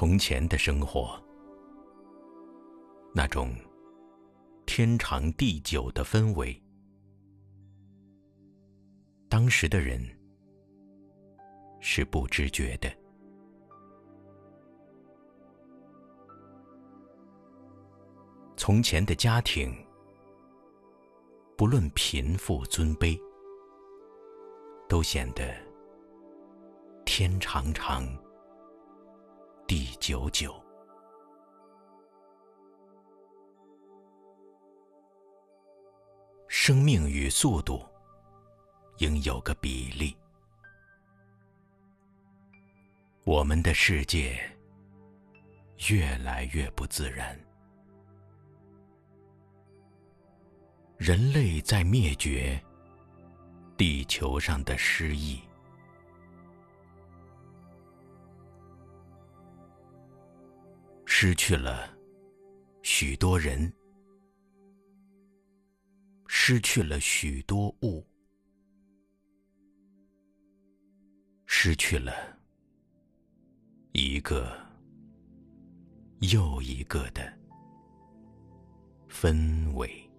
从前的生活，那种天长地久的氛围。当时的人是不知觉的。从前的家庭，不论贫富尊卑，都显得天长长，地久久。生命与速度应有个比例。我们的世界越来越不自然，人类在灭绝地球上的诗意。失去了许多人，失去了许多物，失去了一个又一个的氛围。